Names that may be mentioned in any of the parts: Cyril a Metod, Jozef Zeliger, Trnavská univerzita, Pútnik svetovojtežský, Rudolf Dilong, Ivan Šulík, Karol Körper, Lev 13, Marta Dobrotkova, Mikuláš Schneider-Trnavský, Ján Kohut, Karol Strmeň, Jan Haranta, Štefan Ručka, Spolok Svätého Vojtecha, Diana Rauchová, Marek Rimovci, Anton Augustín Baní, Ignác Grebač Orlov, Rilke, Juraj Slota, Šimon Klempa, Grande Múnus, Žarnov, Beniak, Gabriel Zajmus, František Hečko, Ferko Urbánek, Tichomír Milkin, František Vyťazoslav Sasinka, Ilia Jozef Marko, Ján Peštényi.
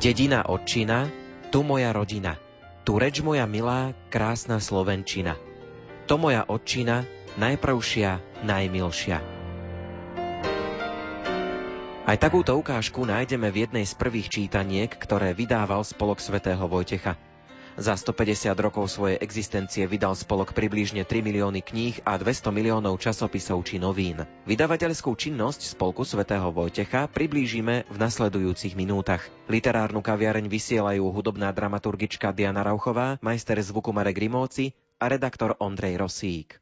Dedina Otčina, tu moja rodina, tu reč moja milá, krásna slovenčina. To moja otčina, najprvšia, najmilšia. Aj takúto ukážku nájdeme v jednej z prvých čítaniek, ktoré vydával Spolok Svätého Vojtecha. Za 150 rokov svojej existencie vydal spolok približne 3 milióny kníh a 200 miliónov časopisov či novín. Vydavateľskú činnosť Spolku Svätého Vojtecha priblížime v nasledujúcich minútach. Literárnu kaviareň vysielajú hudobná dramaturgička Diana Rauchová, majster zvuku Marek Rimovci a redaktor Ondrej Rosík.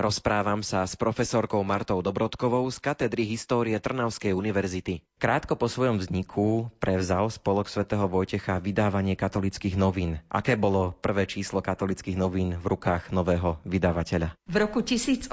Rozprávam sa s profesorkou Martou Dobrotkovou z katedry histórie Trnavskej univerzity. Krátko po svojom vzniku prevzal Spolok Svätého Vojtecha vydávanie katolíckych novín. Aké bolo prvé číslo katolíckych novín v rukách nového vydavateľa? V roku 1870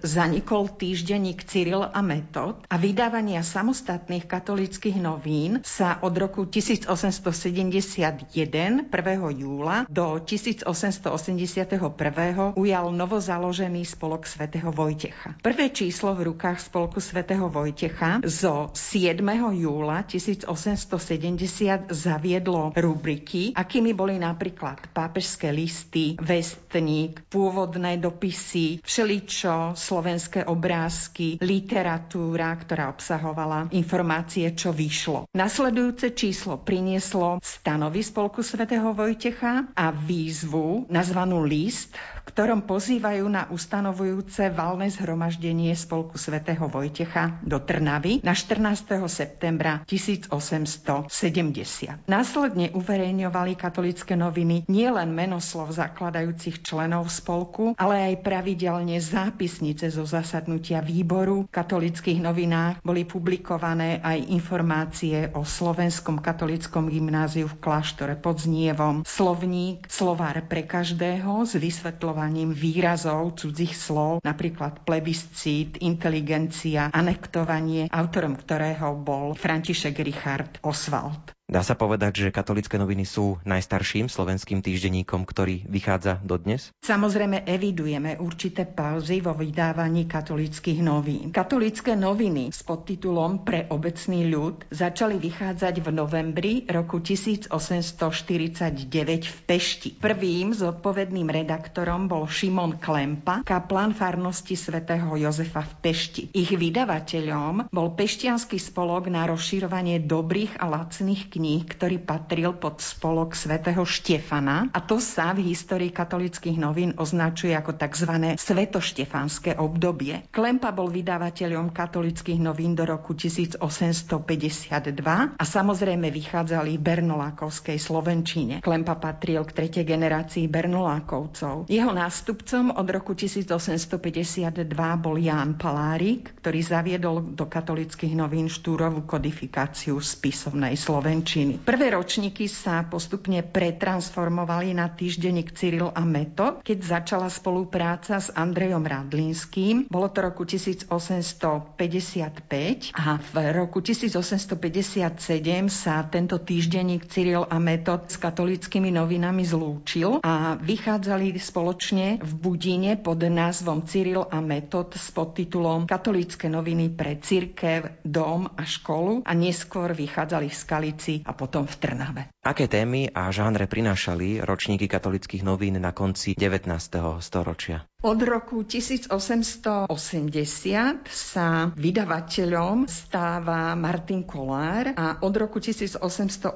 zanikol týždenník Cyril a Metod a vydávania samostatných katolíckych novín sa od roku 1871 1. júla do 1881 ujal novozaložený Spolok Svätého Vojtecha. Prvé číslo v rukách Spolku Svätého Vojtecha zo 7. júla 1870 zaviedlo rubriky, akými boli napríklad pápežské listy, vestník, pôvodné dopisy, všeličo, slovenské obrázky, literatúra, ktorá obsahovala informácie, čo vyšlo. Nasledujúce číslo prinieslo stanovy Spolku Svätého Vojtecha a výzvu nazvanú List, v ktorom pozývajú na ustanovujúce valné zhromaždenie Spolku Svätého Vojtecha do Trnavy na 14. septembra 1870. Následne uverejňovali katolícke noviny nielen menoslov zakladajúcich členov spolku, ale aj pravidelne zápisnice zo zasadnutia výboru. V katolíckych novinách boli publikované aj informácie o Slovenskom katolíckom gymnáziu v Kláštore pod Znievom, slovník, slovár pre každého s vysvetľovaním výrazov cudzích slov, napríklad plebiscít, inteligencia, anektovanie, autorom ktorého bol František Richard Oswald. Dá sa povedať, že katolícke noviny sú najstarším slovenským týždenníkom, ktorý vychádza dodnes? Samozrejme evidujeme určité pauzy vo vydávaní katolíckych novín. Katolícke noviny s podtitulom Pre obecný ľud začali vychádzať v novembri roku 1849 v Pešti. Prvým zodpovedným redaktorom bol Šimon Klempa, kaplan farnosti svätého Jozefa v Pešti. Ich vydavateľom bol Peštiansky spolok na rozširovanie dobrých a lacných kníh, ktorý patril pod spolok svätého Štefana, a to sa v histórii katolíckych novín označuje ako tzv. Svetoštefanské obdobie. Klempa bol vydavateľom katolíckych novín do roku 1852 a samozrejme vychádzali v bernolákovskej slovenčine. Klempa patril k tretej generácii bernolákovcov. Jeho nástupcom od roku 1852 bol Ján Palárik, ktorý zaviedol do katolíckych novín Štúrovú kodifikáciu spisovnej slovenčiny. Prvé ročníky sa postupne pretransformovali na týždenník Cyril a Metod, keď začala spolupráca s Andrejom Radlínským. Bolo to roku 1855 a v roku 1857 sa tento týždenník Cyril a Metod s katolíckymi novinami zlúčil a vychádzali spoločne v Budine pod názvom Cyril a Metod s podtitulom Katolícke noviny pre cirkev, dom a školu a neskôr vychádzali v Skalici Trnavy a potom v Trnave. Aké témy a žánre prinášali ročníky katolických novín na konci 19. storočia? Od roku 1880 sa vydavateľom stáva Martin Kolár a od roku 1881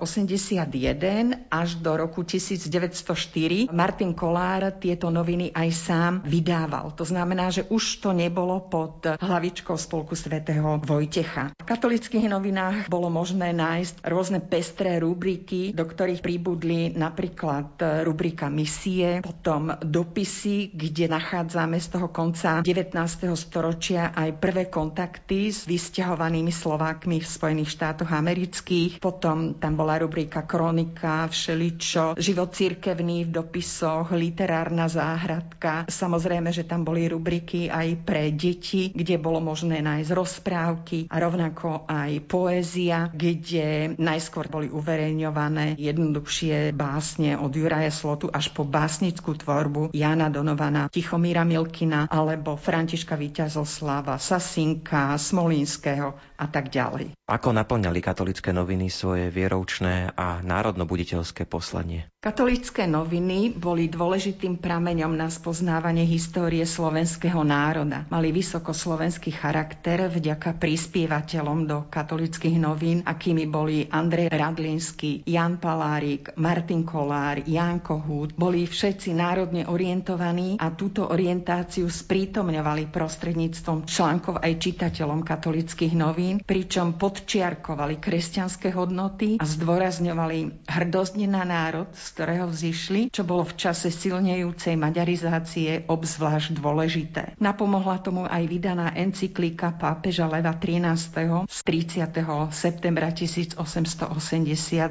až do roku 1904 Martin Kolár tieto noviny aj sám vydával. To znamená, že už to nebolo pod hlavičkou Spolku Svätého Vojtecha. V katolických novinách bolo možné nájsť rôzne pestré rubriky, do ktorých pribudli napríklad rubrika misie, potom dopisy, kde nachádzame z toho konca 19. storočia aj prvé kontakty s vysťahovanými Slovákmi v Spojených štátoch amerických. Potom tam bola rubrika kronika, všeličo, život cirkevný v dopisoch, literárna záhradka. Samozrejme, že tam boli rubriky aj pre deti, kde bolo možné nájsť rozprávky a rovnako aj poézia, kde najskôr boli uverejňované jednoduchšie básne od Juraja Slotu až po básnickú tvorbu Jána Donovana, Tichomíra Milkina alebo Františka Vyťazoslava Sasinka, Smolínského a tak ďalej. Ako naplňali katolícke noviny svoje vieroučné a národnobuditeľské poslanie? Katolícke noviny boli dôležitým prameňom na spoznávanie histórie slovenského národa. Mali vysokoslovenský charakter vďaka prispievateľom do katolíckych novín, akými boli Andrej Radlínský, Ján Palárik, Martin Kolár, Ján Kohut. Boli všetci národne orientovaní a túto orientáciu sprítomňovali prostredníctvom článkov aj čitateľom katolíckych novín, pričom podčiarkovali kresťanské hodnoty a zdôrazňovali hrdosť na národ, z ktorého vzišli, čo bolo v čase silnejúcej maďarizácie obzvlášť dôležité. Napomohla tomu aj vydaná encyklika pápeža Leva 13. z 30. septembra 1880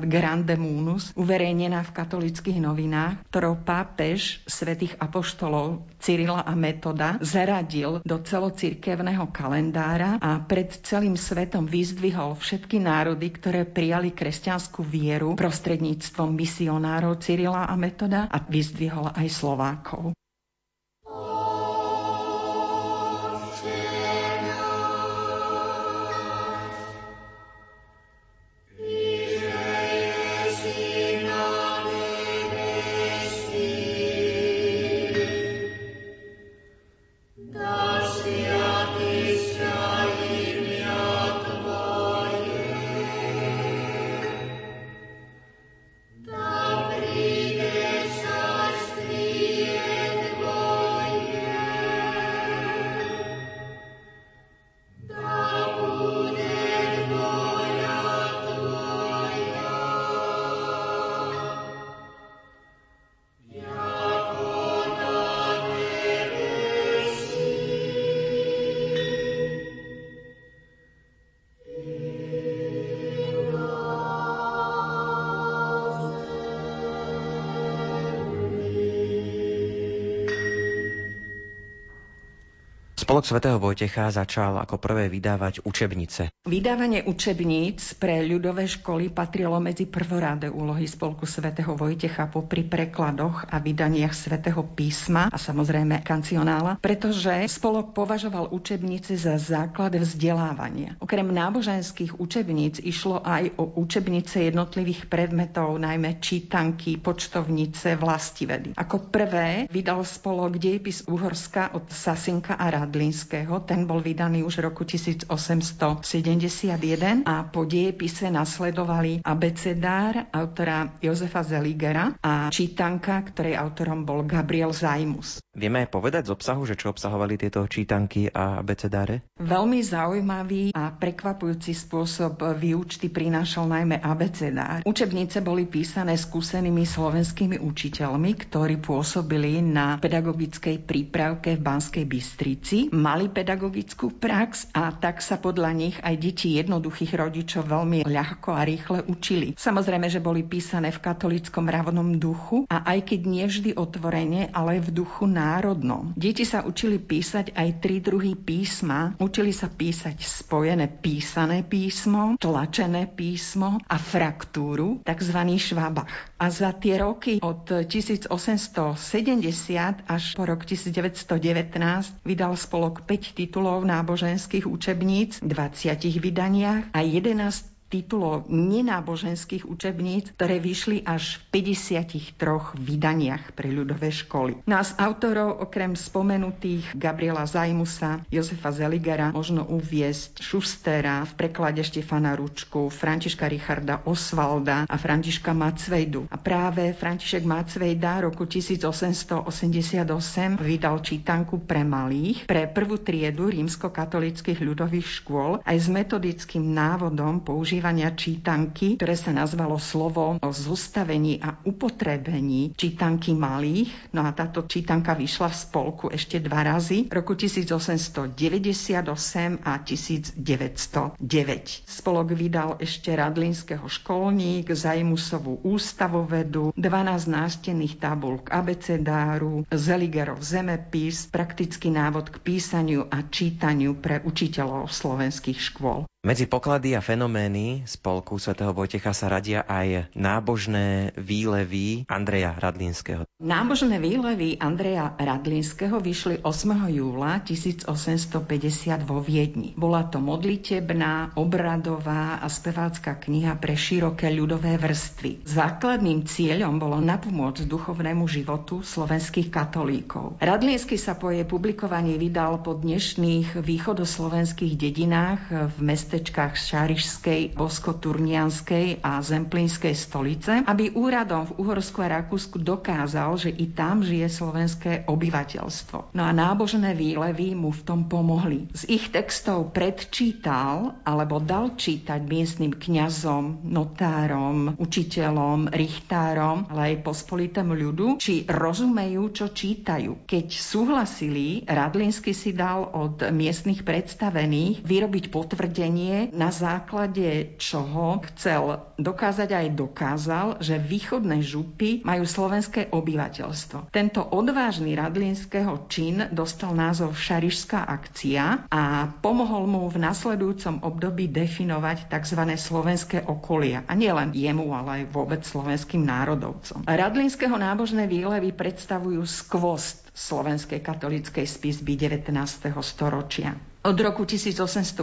Grande Múnus, uverejnená v katolíckych novinách, ktorou pápež svätých apoštolov Cyrila a Metoda zaradil do celocirkevného kalendára a pred celým svetom vyzdvihol všetky národy, ktoré prijali kresťanskú vieru prostredníctvom misionárov Cyrila a Metoda, a vyzdvihol aj Slovákov. Spolok Svätého Vojtecha začal ako prvé vydávať učebnice. Vydávanie učebníc pre ľudové školy patrilo medzi prvoradé úlohy Spolku Svätého Vojtecha popri prekladoch a vydaniach Svätého písma a samozrejme kancionála, pretože spolok považoval učebnice za základ vzdelávania. Okrem náboženských učebníc išlo aj o učebnice jednotlivých predmetov, najmä čítanky, počtovnice, vlastivedy. Ako prvé vydal spolok dejepis Uhorska od Sasinka a Radlínského. Ten bol vydaný už v roku 1871 a po dejepise nasledovali abecedár autora Jozefa Zeligera a čítanka, ktorej autorom bol Gabriel Zajmus. Vieme povedať z obsahu, že čo obsahovali tieto čítanky a abecedáre? Veľmi zaujímavý a prekvapujúci spôsob výučby prinášal najmä abecedár. Učebnice boli písané skúsenými slovenskými učiteľmi, ktorí pôsobili na pedagogickej prípravke v Banskej Bystrici, mali pedagogickú prax a tak sa podľa nich aj deti jednoduchých rodičov veľmi ľahko a rýchle učili. Samozrejme, že boli písané v katolíckom ravnom duchu a aj keď nie vždy otvorene, ale v duchu národnom. Deti sa učili písať aj tri druhy písma. Učili sa písať spojené písané písmo, tlačené písmo a fraktúru, takzvaný švabach. A za tie roky od 1870 až po rok 1919 vydal spolok 5 titulov náboženských učebníc v 20 vydaniach a 11 titulov nenáboženských učebníc, ktoré vyšli až v 53 vydaniach pre ľudové školy. No a z autorov okrem spomenutých Gabriela Zajmusa, Jozefa Zeligera možno uviesť Šustera, v preklade Štefana Ručku, Františka Richarda Oswalda a Františka Macvejdu. A práve František Macvejda roku 1888 vydal čítanku pre malých, pre prvú triedu rímskokatolických ľudových škôl aj s metodickým návodom používania čítanky, ktoré sa nazvalo slovo o zostavení a upotrebení čítanky malých. No a táto čítanka vyšla v Spolku ešte dva razy, roku 1898 a 1909. Spolok vydal ešte Radlínského školník, Zajmusovú ústavovedu, 12 nástenných tabul k abecedáru, Zeligerov zemepis, praktický návod k písaniu a čítaniu pre učiteľov slovenských škôl. Medzi poklady a fenomény Spolku svätého Vojtecha sa radia aj nábožné výlevy Andreja Radlínského. Nábožné výlevy Andreja Radlínského vyšli 8. júla 1850 vo Viedni. Bola to modlitebná, obradová a spevácka kniha pre široké ľudové vrstvy. Základným cieľom bolo napomôcť duchovnému životu slovenských katolíkov. Radlínsky sa po jej publikovaní vydal po dnešných východoslovenských dedinách v mestečkách Šarišskej, Boskoturnianskej a Zemplínskej stolice, aby úradom v Uhorsku a Rakúsku dokázal, že i tam žije slovenské obyvateľstvo. No a nábožné výlevy mu v tom pomohli. Z ich textov predčítal alebo dal čítať miestnym kňazom, notárom, učiteľom, richtárom, ale aj pospolitému ľudu, či rozumejú, čo čítajú. Keď súhlasili, Radlínsky si dal od miestnych predstavených vyrobiť potvrdenie, na základe čoho chcel dokázať aj dokázal, že východné župy majú slovenské obyvateľstvo. Tento odvážny Radlínskeho čin dostal názov Šarišská akcia a pomohol mu v nasledujúcom období definovať tzv. Slovenské okolia. A nielen jemu, ale aj vôbec slovenským národovcom. Radlínskeho nábožné výlevy predstavujú skvost slovenskej katolíckej spisby 19. storočia. Od roku 1850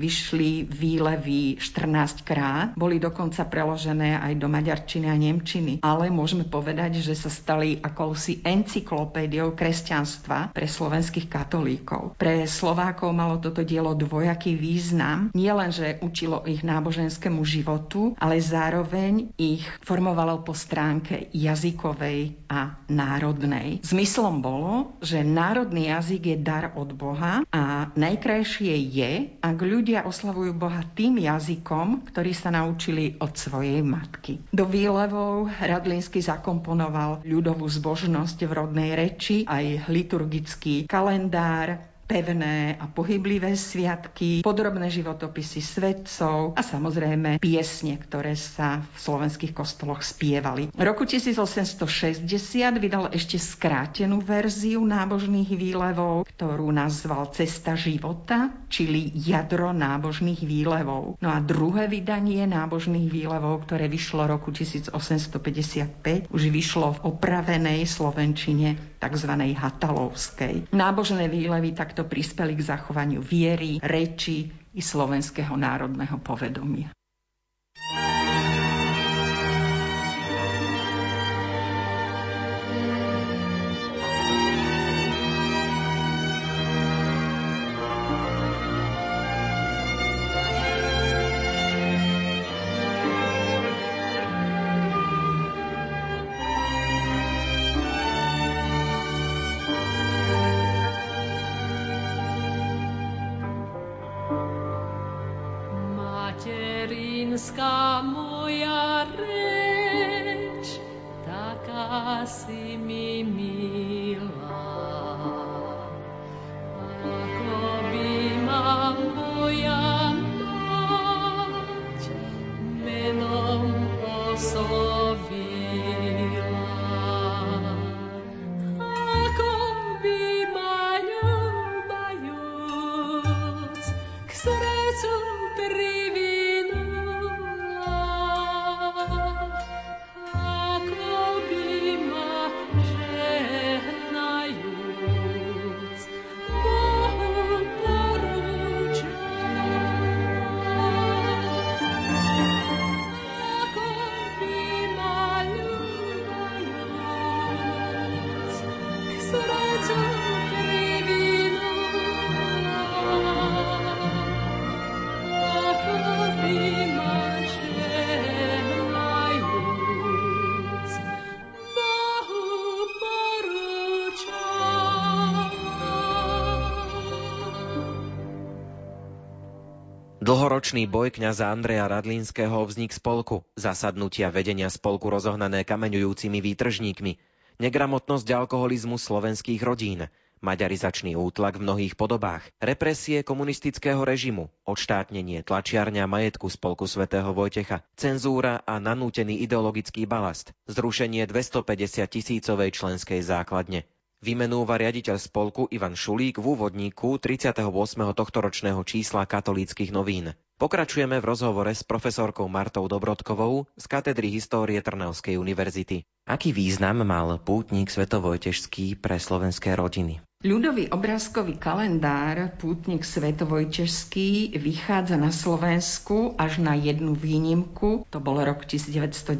vyšli výlevy 14 krát, boli dokonca preložené aj do maďarčiny a nemčiny, ale môžeme povedať, že sa stali akousi encyklopédiou kresťanstva pre slovenských katolíkov. Pre Slovákov malo toto dielo dvojaký význam, nielenže učilo ich náboženskému životu, ale zároveň ich formovalo po stránke jazykovej a národnej. Zmyslom bolo, že národný jazyk je dar od Boha a najkrajšie je, ak ľudia oslavujú Boha tým jazykom, ktorý sa naučili od svojej matky. Do výlevov Radlínsky zakomponoval ľudovú zbožnosť v rodnej reči, aj liturgický kalendár, pevné a pohyblivé sviatky, podrobné životopisy svätcov a samozrejme piesne, ktoré sa v slovenských kostoloch spievali. V roku 1860 vydal ešte skrátenú verziu nábožných výlevov, ktorú nazval Cesta života, čili jadro nábožných výlevov. No a druhé vydanie nábožných výlevov, ktoré vyšlo roku 1855, už vyšlo v opravenej slovenčine, tzv. Hatalovskej. Nábožné výlevy takto prispeli k zachovaniu viery, reči i slovenského národného povedomia. Materinská moja reč, taká si mi milá, ako by ma moja mať menom oslovila, ako by ma ľúbajúc k srdcu priviedla. Dlhoročný boj kňaza Andreja Radlínského o vznik spolku, zasadnutia vedenia spolku rozohnané kameňujúcimi výtržníkmi, negramotnosť a alkoholizmus slovenských rodín, maďarizačný útlak v mnohých podobách, represie komunistického režimu, odštátnenie tlačiarne a majetku Spolku Svätého Vojtecha, cenzúra a nanútený ideologický balast, zrušenie 250-tisícovej členskej základne. Vymenúva riaditeľ spolku Ivan Šulík v úvodníku 38. tohtoročného čísla Katolíckych novín. Pokračujeme v rozhovore s profesorkou Martou Dobrotkovou z katedry histórie Trnavskej univerzity. Aký význam mal Pútnik svetovojtežský pre slovenské rodiny? Ľudový obrázkový kalendár Pútnik svetovojtežský vychádza na Slovensku až na jednu výnimku, to bol rok 1919,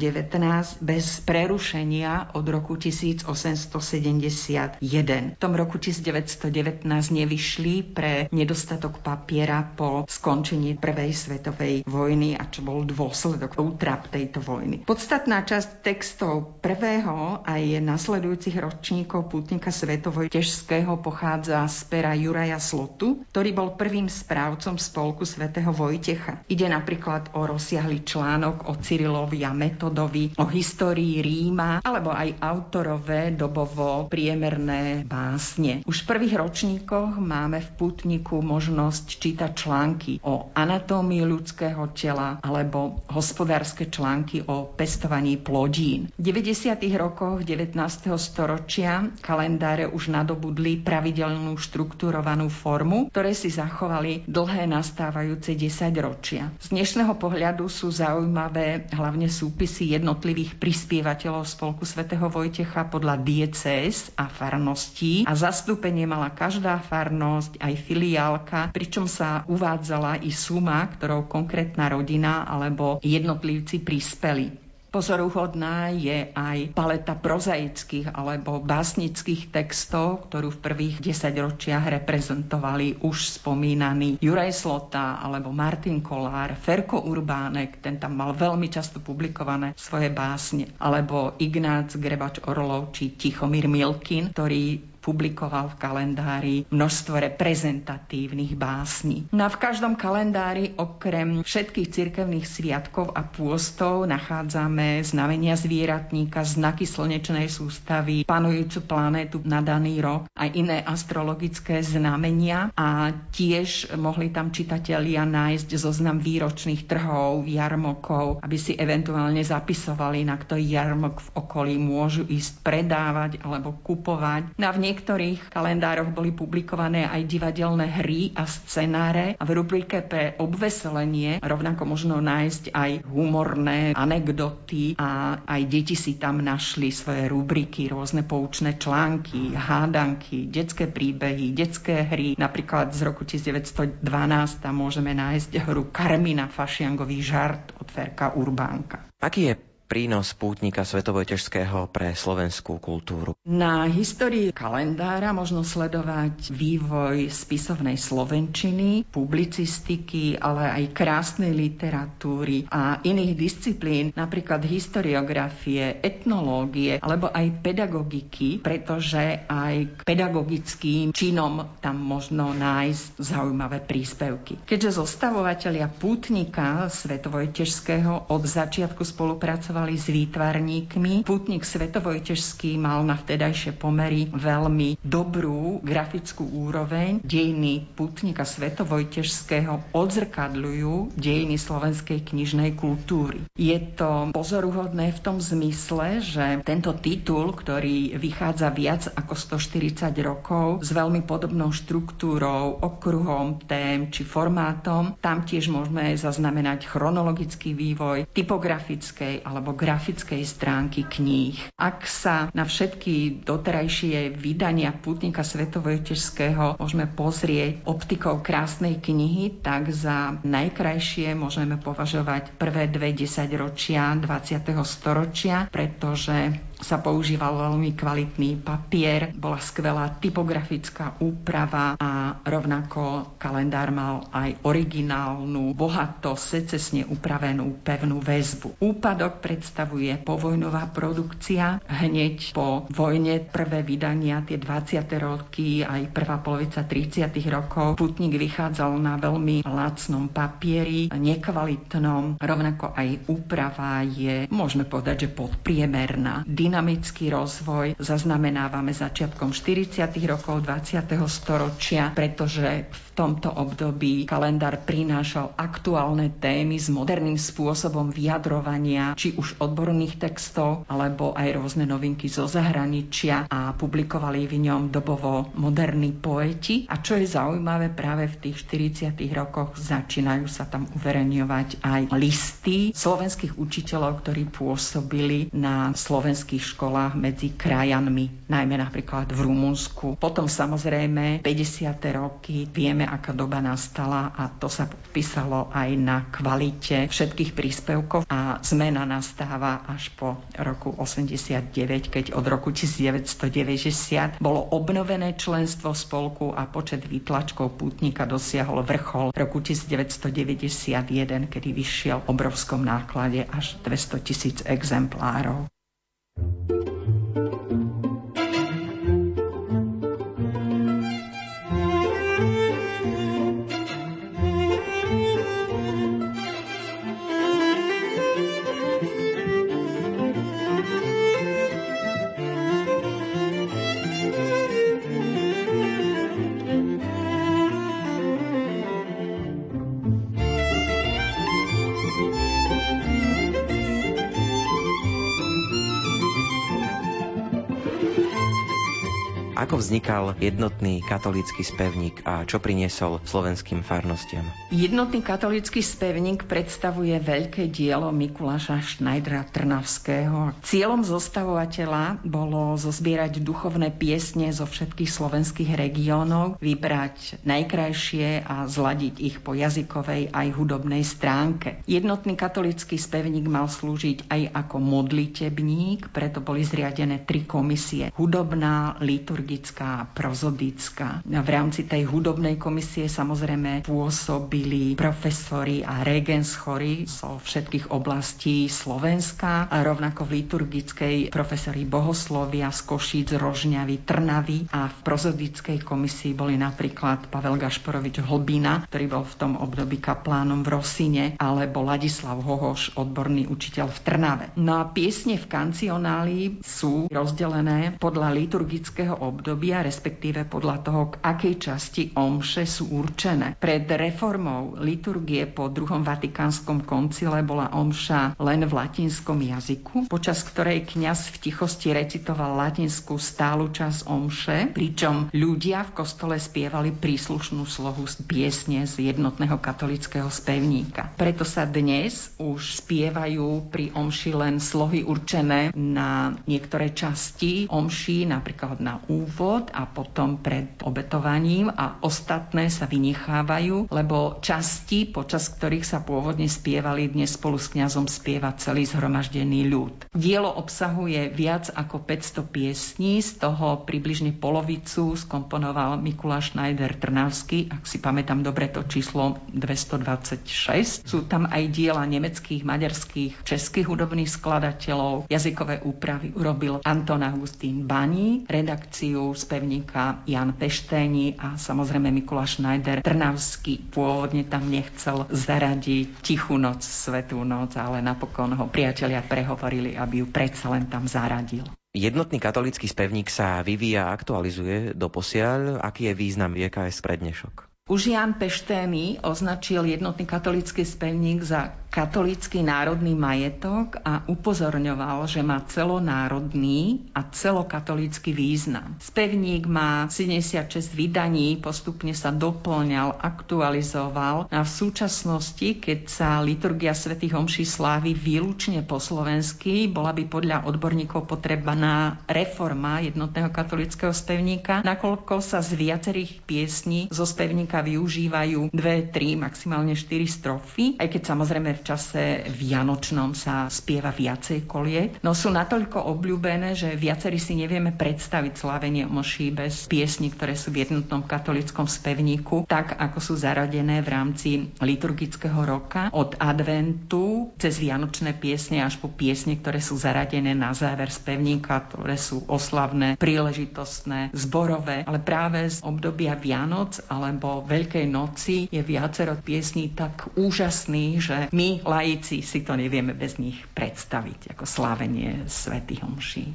bez prerušenia od roku 1871. V tom roku 1919 nevyšli pre nedostatok papiera po skončení Prvej svetovej vojny a čo bol dôsledok útrap tejto vojny. Podstatná časť textov prvého aj nasledujúcich ročníkov Pútnika svetovojtežského pochádza z pera Juraja Slotu, ktorý bol prvým správcom Spolku svätého Vojtecha. Ide napríklad o rozsiahly článok o Cyrilovi a Metodovi, o histórii Ríma, alebo aj autorové dobovo priemerné básne. Už v prvých ročníkoch máme v Pútniku možnosť čítať články o anatómii ľudského tela alebo hospodárske články o pestovaní plodín. V 90. rokoch 19. storočia kalendáre už nadobudli pravidelnú štruktúrovanú formu, ktoré si zachovali dlhé nastávajúce 10 ročia. Z dnešného pohľadu sú zaujímavé hlavne súpisy jednotlivých prispievateľov Spolku svätého Vojtecha podľa diecéz a farností a zastúpenie mala každá farnosť aj filiálka, pričom sa uvádzala i suma, ktorou konkrétna rodina alebo jednotlivci prispeli. Pozoruhodná je aj paleta prozaických alebo básnických textov, ktorú v prvých 10 ročiach reprezentovali už spomínaný Juraj Slota alebo Martin Kolár, Ferko Urbánek, ten tam mal veľmi často publikované svoje básne, alebo Ignác Grebač Orlov či Tichomír Milkin, ktorý publikoval v kalendári množstvo reprezentatívnych básní. No v každom kalendári okrem všetkých cirkevných sviatkov a pôstov nachádzame znamenia zvieratníka, znaky slnečnej sústavy, panujúcu planétu na daný rok a iné astrologické znamenia a tiež mohli tam čitatelia nájsť zoznam výročných trhov, jarmokov, aby si eventuálne zapisovali, na ktorý jarmok v okolí môžu ísť predávať alebo kupovať. No v niektorých kalendároch boli publikované aj divadelné hry a scenáre a v rubrike pre obveselenie rovnako možno nájsť aj humorné anekdoty a aj deti si tam našli svoje rubriky, rôzne poučné články, hádanky, detské príbehy, detské hry. Napríklad z roku 1912 tam môžeme nájsť hru Karmina, fašiangový žart od Ferka Urbánka. Aký je prínos Pútnika svetovojtežského pre slovenskú kultúru? Na histórii kalendára možno sledovať vývoj spisovnej slovenčiny, publicistiky, ale aj krásnej literatúry a iných disciplín, napríklad historiografie, etnológie alebo aj pedagogiky, pretože aj k pedagogickým činom tam možno nájsť zaujímavé príspevky. Keďže zostavovatelia Pútnika svetovojtežského od začiatku spolupracovali s výtvarníkmi. Pútnik svetovojtežský mal na vtedajšie pomery veľmi dobrú grafickú úroveň. Dejiny Pútnika svetovojtežského odzrkadľujú dejiny slovenskej knižnej kultúry. Je to pozoruhodné v tom zmysle, že tento titul, ktorý vychádza viac ako 140 rokov s veľmi podobnou štruktúrou, okruhom, tém či formátom, tam tiež môžeme zaznamenať chronologický vývoj typografickej alebo grafickej stránky kníh. Ak sa na všetky doterajšie vydania Pútnika svetovojtežského môžeme pozrieť optikou krásnej knihy, tak za najkrajšie môžeme považovať prvé 2 desaťročia 20. storočia, pretože sa používal veľmi kvalitný papier, bola skvelá typografická úprava a rovnako kalendár mal aj originálnu, bohato secesne upravenú pevnú väzbu. Úpadok predstavuje povojnová produkcia. Hneď po vojne prvé vydania, tie 20. roky, aj prvá polovica 30. rokov, Pútnik vychádzal na veľmi lacnom papieri, nekvalitnom, rovnako aj úprava je, môžeme povedať, že podpriemerná. Dynamický rozvoj zaznamenávame začiatkom 40. rokov 20. storočia, pretože v tomto období kalendár prinášal aktuálne témy s moderným spôsobom vyjadrovania, či už odborných textov, alebo aj rôzne novinky zo zahraničia, a publikovali v ňom dobovo moderní poeti. A čo je zaujímavé, práve v tých 40. rokoch začínajú sa tam uverejňovať aj listy slovenských učiteľov, ktorí pôsobili na slovenských školách medzi krajanmi, najmä napríklad v Rumunsku. Potom samozrejme 50. roky, vieme, aká doba nastala, a to sa podpísalo aj na kvalite všetkých príspevkov, a zmena nastáva až po roku 89, keď od roku 1990 bolo obnovené členstvo spolku a počet výtlačkov Pútnika dosiahol vrchol roku 1991, kedy vyšiel v obrovskom náklade až 200 000 exemplárov. Ako vznikal jednotný katolícky spevník a čo priniesol slovenským farnostiam? Jednotný katolícky spevník predstavuje veľké dielo Mikuláša Schneidera-Trnavského. Cieľom zostavovateľa bolo zozbierať duchovné piesne zo všetkých slovenských regiónov, vybrať najkrajšie a zladiť ich po jazykovej aj hudobnej stránke. Jednotný katolícky spevník mal slúžiť aj ako modlitebník, preto boli zriadené 3 komisie: hudobná, liturgická a prozodická. V rámci tej hudobnej komisie samozrejme pôsobili profesori a regenschori zo všetkých oblastí Slovenska, a rovnako v liturgickej profesori bohoslovia z Košíc, Rožňavy, Trnavy, a v prozodickej komisii boli napríklad Pavol Gašparovič Hlbina, ktorý bol v tom období kaplánom v Rosine, alebo Ladislav Hohoš, odborný učiteľ v Trnave. No a piesne v kancionáli sú rozdelené podľa liturgického obdobia, respektíve podľa toho, k akej časti omše sú určené. Pred reformou liturgie po druhom vatikánskom koncile bola omša len v latinskom jazyku, počas ktorej kňaz v tichosti recitoval latinskú stálu časť omše, pričom ľudia v kostole spievali príslušnú slohu z piesne z jednotného katolického spevníka. Preto sa dnes už spievajú pri omši len slohy určené na niektoré časti omši, napríklad na úvod a potom pred obetovaním, a ostatné sa vynechávajú, lebo časti, počas ktorých sa pôvodne spievali, dnes spolu s kňazom spieva celý zhromaždený ľud. Dielo obsahuje viac ako 500 piesní, z toho približne polovicu skomponoval Mikuláš Schneider-Trnavský, ak si pamätám dobre to číslo 226. Sú tam aj diela nemeckých, maďarských, českých hudobných skladateľov. Jazykové úpravy urobil Anton Augustín Baní, redakciu spevníka Ján Peštényi a samozrejme Mikuláš Schneider-Trnavský. Pôvodne tam nechcel zaradiť Tichú noc, Svetú noc, ale napokon ho priatelia prehovorili, aby ju predsa len tam zaradil. Jednotný katolícky spevník sa vyvíja a aktualizuje doposiaľ. Aký je význam JKS pre dnešok? Už Ján Peštényi označil jednotný katolícky spevník za katolícky národný majetok a upozorňoval, že má celonárodný a celokatolícky význam. Spevník má 76 vydaní, postupne sa doplňal, aktualizoval, a v súčasnosti, keď sa liturgia svätých omší slávy výlučne po slovensky, bola by podľa odborníkov potrebná reforma jednotného katolíckého spevníka, nakoľko sa z viacerých piesní zo spevníka sa využívajú 2, 3, maximálne 4 strofy, aj keď samozrejme v čase vianočnom sa spieva viacej koliet. No sú natoľko obľúbené, že viacerí si nevieme predstaviť slávenie omší bez piesní, ktoré sú v jednotnom katolickom spevníku, tak ako sú zaradené v rámci liturgického roka od adventu cez vianočné piesne až po piesne, ktoré sú zaradené na záver spevníka, ktoré sú oslavné, príležitostné, zborové, ale práve z obdobia Vianoc alebo Veľkej noci je viacero piesní tak úžasných, že my, laici, si to nevieme bez nich predstaviť ako slávenie svätých omší.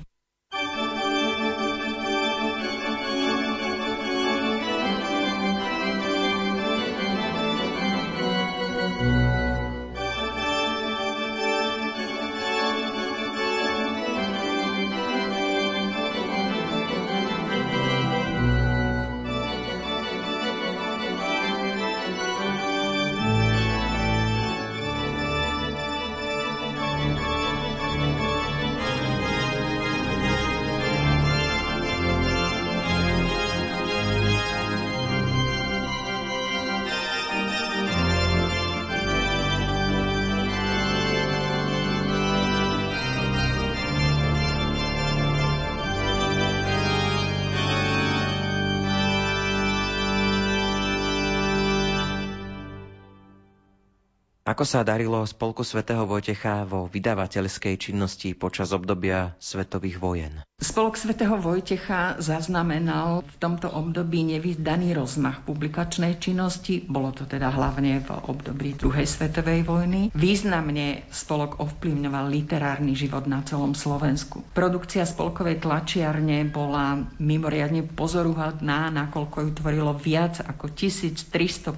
Ako sa darilo Spolku Svätého Vojtecha vo vydavateľskej činnosti počas obdobia svetových vojen? Spolok Svätého Vojtecha zaznamenal v tomto období nevídaný rozmach publikačnej činnosti, bolo to teda hlavne v období druhej svetovej vojny. Významne spolok ovplyvňoval literárny život na celom Slovensku. Produkcia spolkovej tlačiarne bola mimoriadne pozoruhodná, nakoľko ju tvorilo viac ako 1350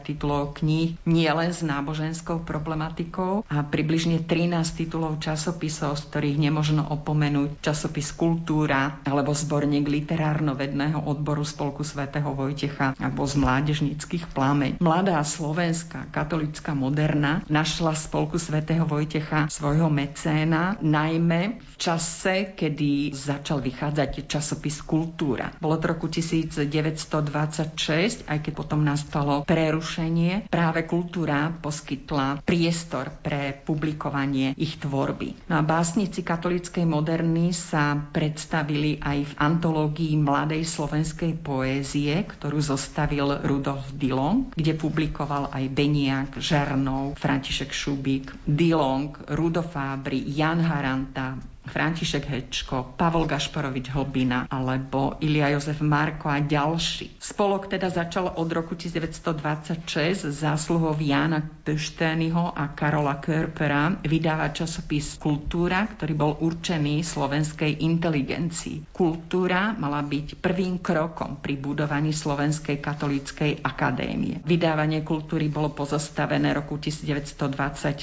titulov kníh, nielen s náboženskou problematikou a približne 13 titulov časopisov, z ktorých nemožno opomenúť časopis Kultúra alebo zborník literárno-vedného odboru Spolku Svätého Vojtecha alebo z mládežníckych Plameň. Mladá slovenská katolická moderna našla Spolku Svätého Vojtecha svojho mecéna najmä v čase, kedy začal vychádzať časopis Kultúra. Bolo to roku 1926, aj keď potom nastalo prerušenie. Práve Kultúra poskytla priestor pre publikovanie ich tvorby. No a básnici katolíckej moderny sa predstavili aj v antológii mladej slovenskej poézie, ktorú zostavil Rudolf Dilong, kde publikoval aj Beniak, Žarnov, František Šubík, Dilong, Rudo Fábri, Jan Haranta, František Hečko, Pavol Gašparovič Hlbina alebo Ilia Jozef Marko a ďalší. Spolok teda začal od roku 1926 zásluhou Jána Peštényiho a Karola Körpera vydávať časopis Kultúra, ktorý bol určený slovenskej inteligencii. Kultúra mala byť prvým krokom pri budovaní Slovenskej katolíckej akadémie. Vydávanie Kultúry bolo pozostavené roku 1927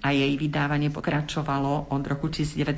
a jej vydávanie pokračovalo od roku 1931 a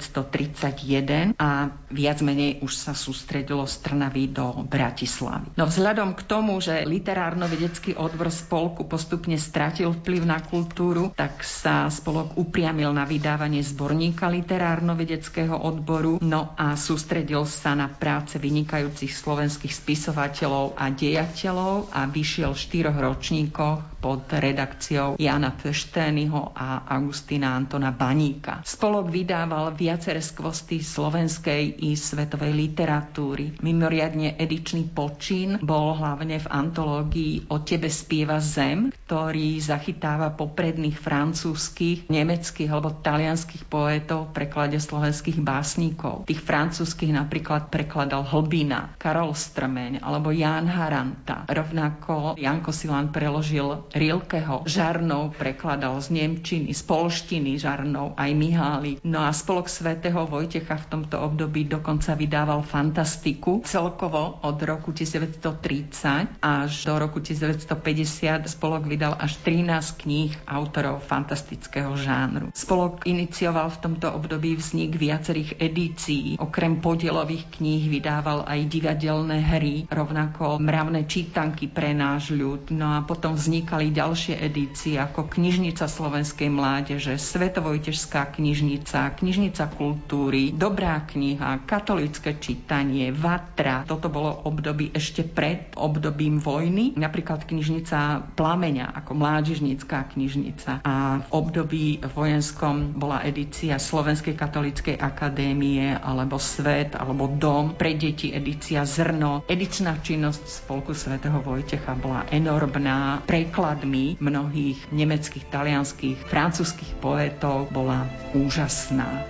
viac menej už sa sústredilo z Trnavy do Bratislavy. No vzhľadom k tomu, že literárno-vedecký odbor spolku postupne stratil vplyv na kultúru, tak sa spolok upriamil na vydávanie zborníka literárno-vedeckého odboru, no a sústredil sa na práce vynikajúcich slovenských spisovateľov a dejateľov a vyšiel v 4 ročníkoch pod redakciou Jána Peštényiho a Augustína Antona Baníka. Spolok vydával viaceré skvosty slovenskej i svetovej literatúry. Mimoriadne edičný počin bol hlavne v antológii O tebe spieva zem, ktorý zachytáva popredných francúzskych, nemeckých alebo talianských poétov v preklade slovenských básnikov. Tých francúzskych napríklad prekladal Hlbina, Karol Strmeň alebo Ján Haranta. Rovnako Janko Silan preložil Rilkeho, Žarnov prekladal z nemčiny, z polštiny Žarnov aj Mihálik. No a Spolok Svätého Vojtecha v tomto období dokonca vydával fantastiku. Celkovo od roku 1930 až do roku 1950 spolok vydal až 13 kníh autorov fantastického žánru. Spolok inicioval v tomto období vznik viacerých edícií. Okrem podielových kníh vydával aj divadelné hry, rovnako mravné čítanky pre náš ľud. No a potom vznikali vydávali ďalšie edície ako Knižnica slovenskej mládeže, Svetovojtežská knižnica, Knižnica kultúry, Dobrá kniha, Katolícke čítanie, Vatra. Toto bolo obdobie ešte pred obdobím vojny. Napríklad Knižnica Plameňa ako mládežnícka knižnica. A v období vojenskom bola edícia Slovenskej katolíckej akadémie alebo Svet alebo Dom pre deti, edícia Zrno. Edičná činnosť Spolku Svätého Vojtecha bola enormná. Prekladmi mnohých nemeckých, talianských, francúzskych poetov bola úžasná.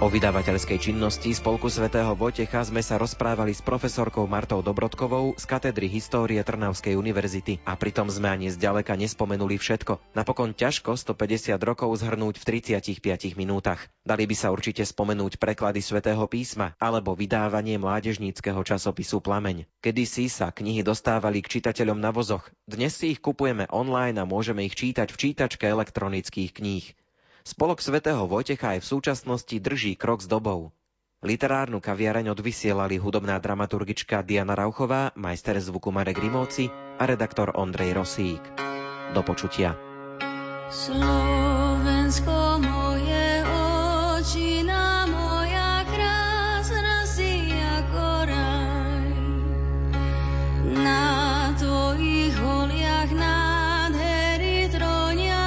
O vydavateľskej činnosti Spolku Svätého Vojtecha sme sa rozprávali s profesorkou Martou Dobrotkovou z katedry histórie Trnavskej univerzity. A pritom sme ani zďaleka nespomenuli všetko. Napokon ťažko 150 rokov zhrnúť v 35 minútach. Dali by sa určite spomenúť preklady Svätého písma alebo vydávanie mládežníckeho časopisu Plameň. Kedysi sa knihy dostávali k čitateľom na vozoch. Dnes si ich kupujeme online a môžeme ich čítať v čítačke elektronických kníh. Spolok Svätého Vojtecha aj v súčasnosti drží krok s dobou. Literárnu kaviareň odvysielali hudobná dramaturgička Diana Rauchová, majster zvuku Marek Rimovci a redaktor Ondrej Rosík. Do počutia. Slovensko moje očina, moja krásna si ako raj. Na tvojich holiach nádhery trónia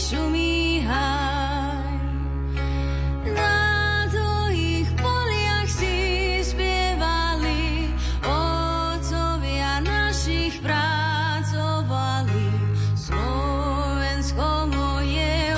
šumí háj, na tvojich poliach si spievali, otcovia našich pracovali, Slovensko moje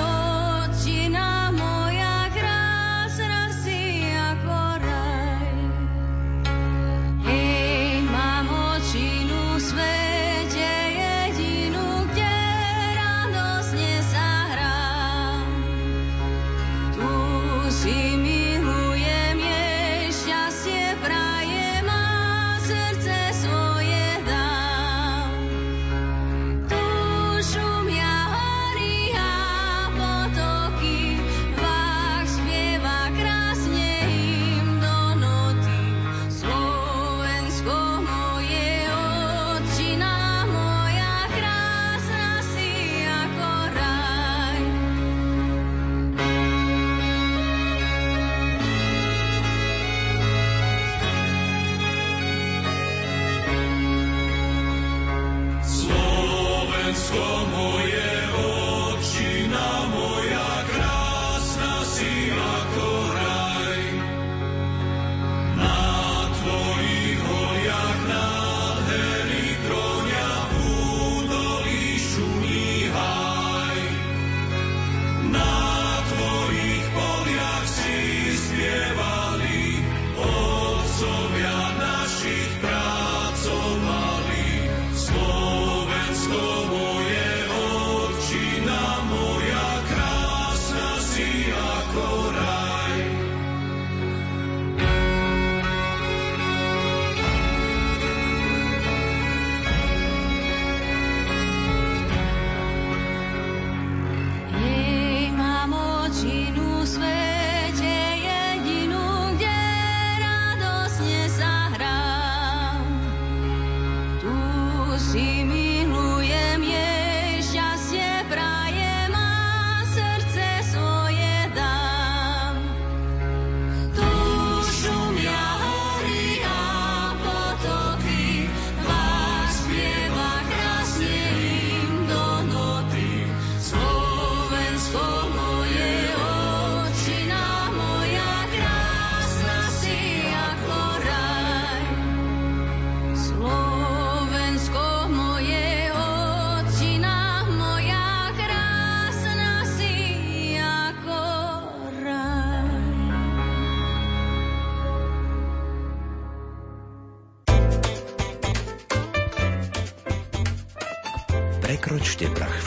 Krčte prach.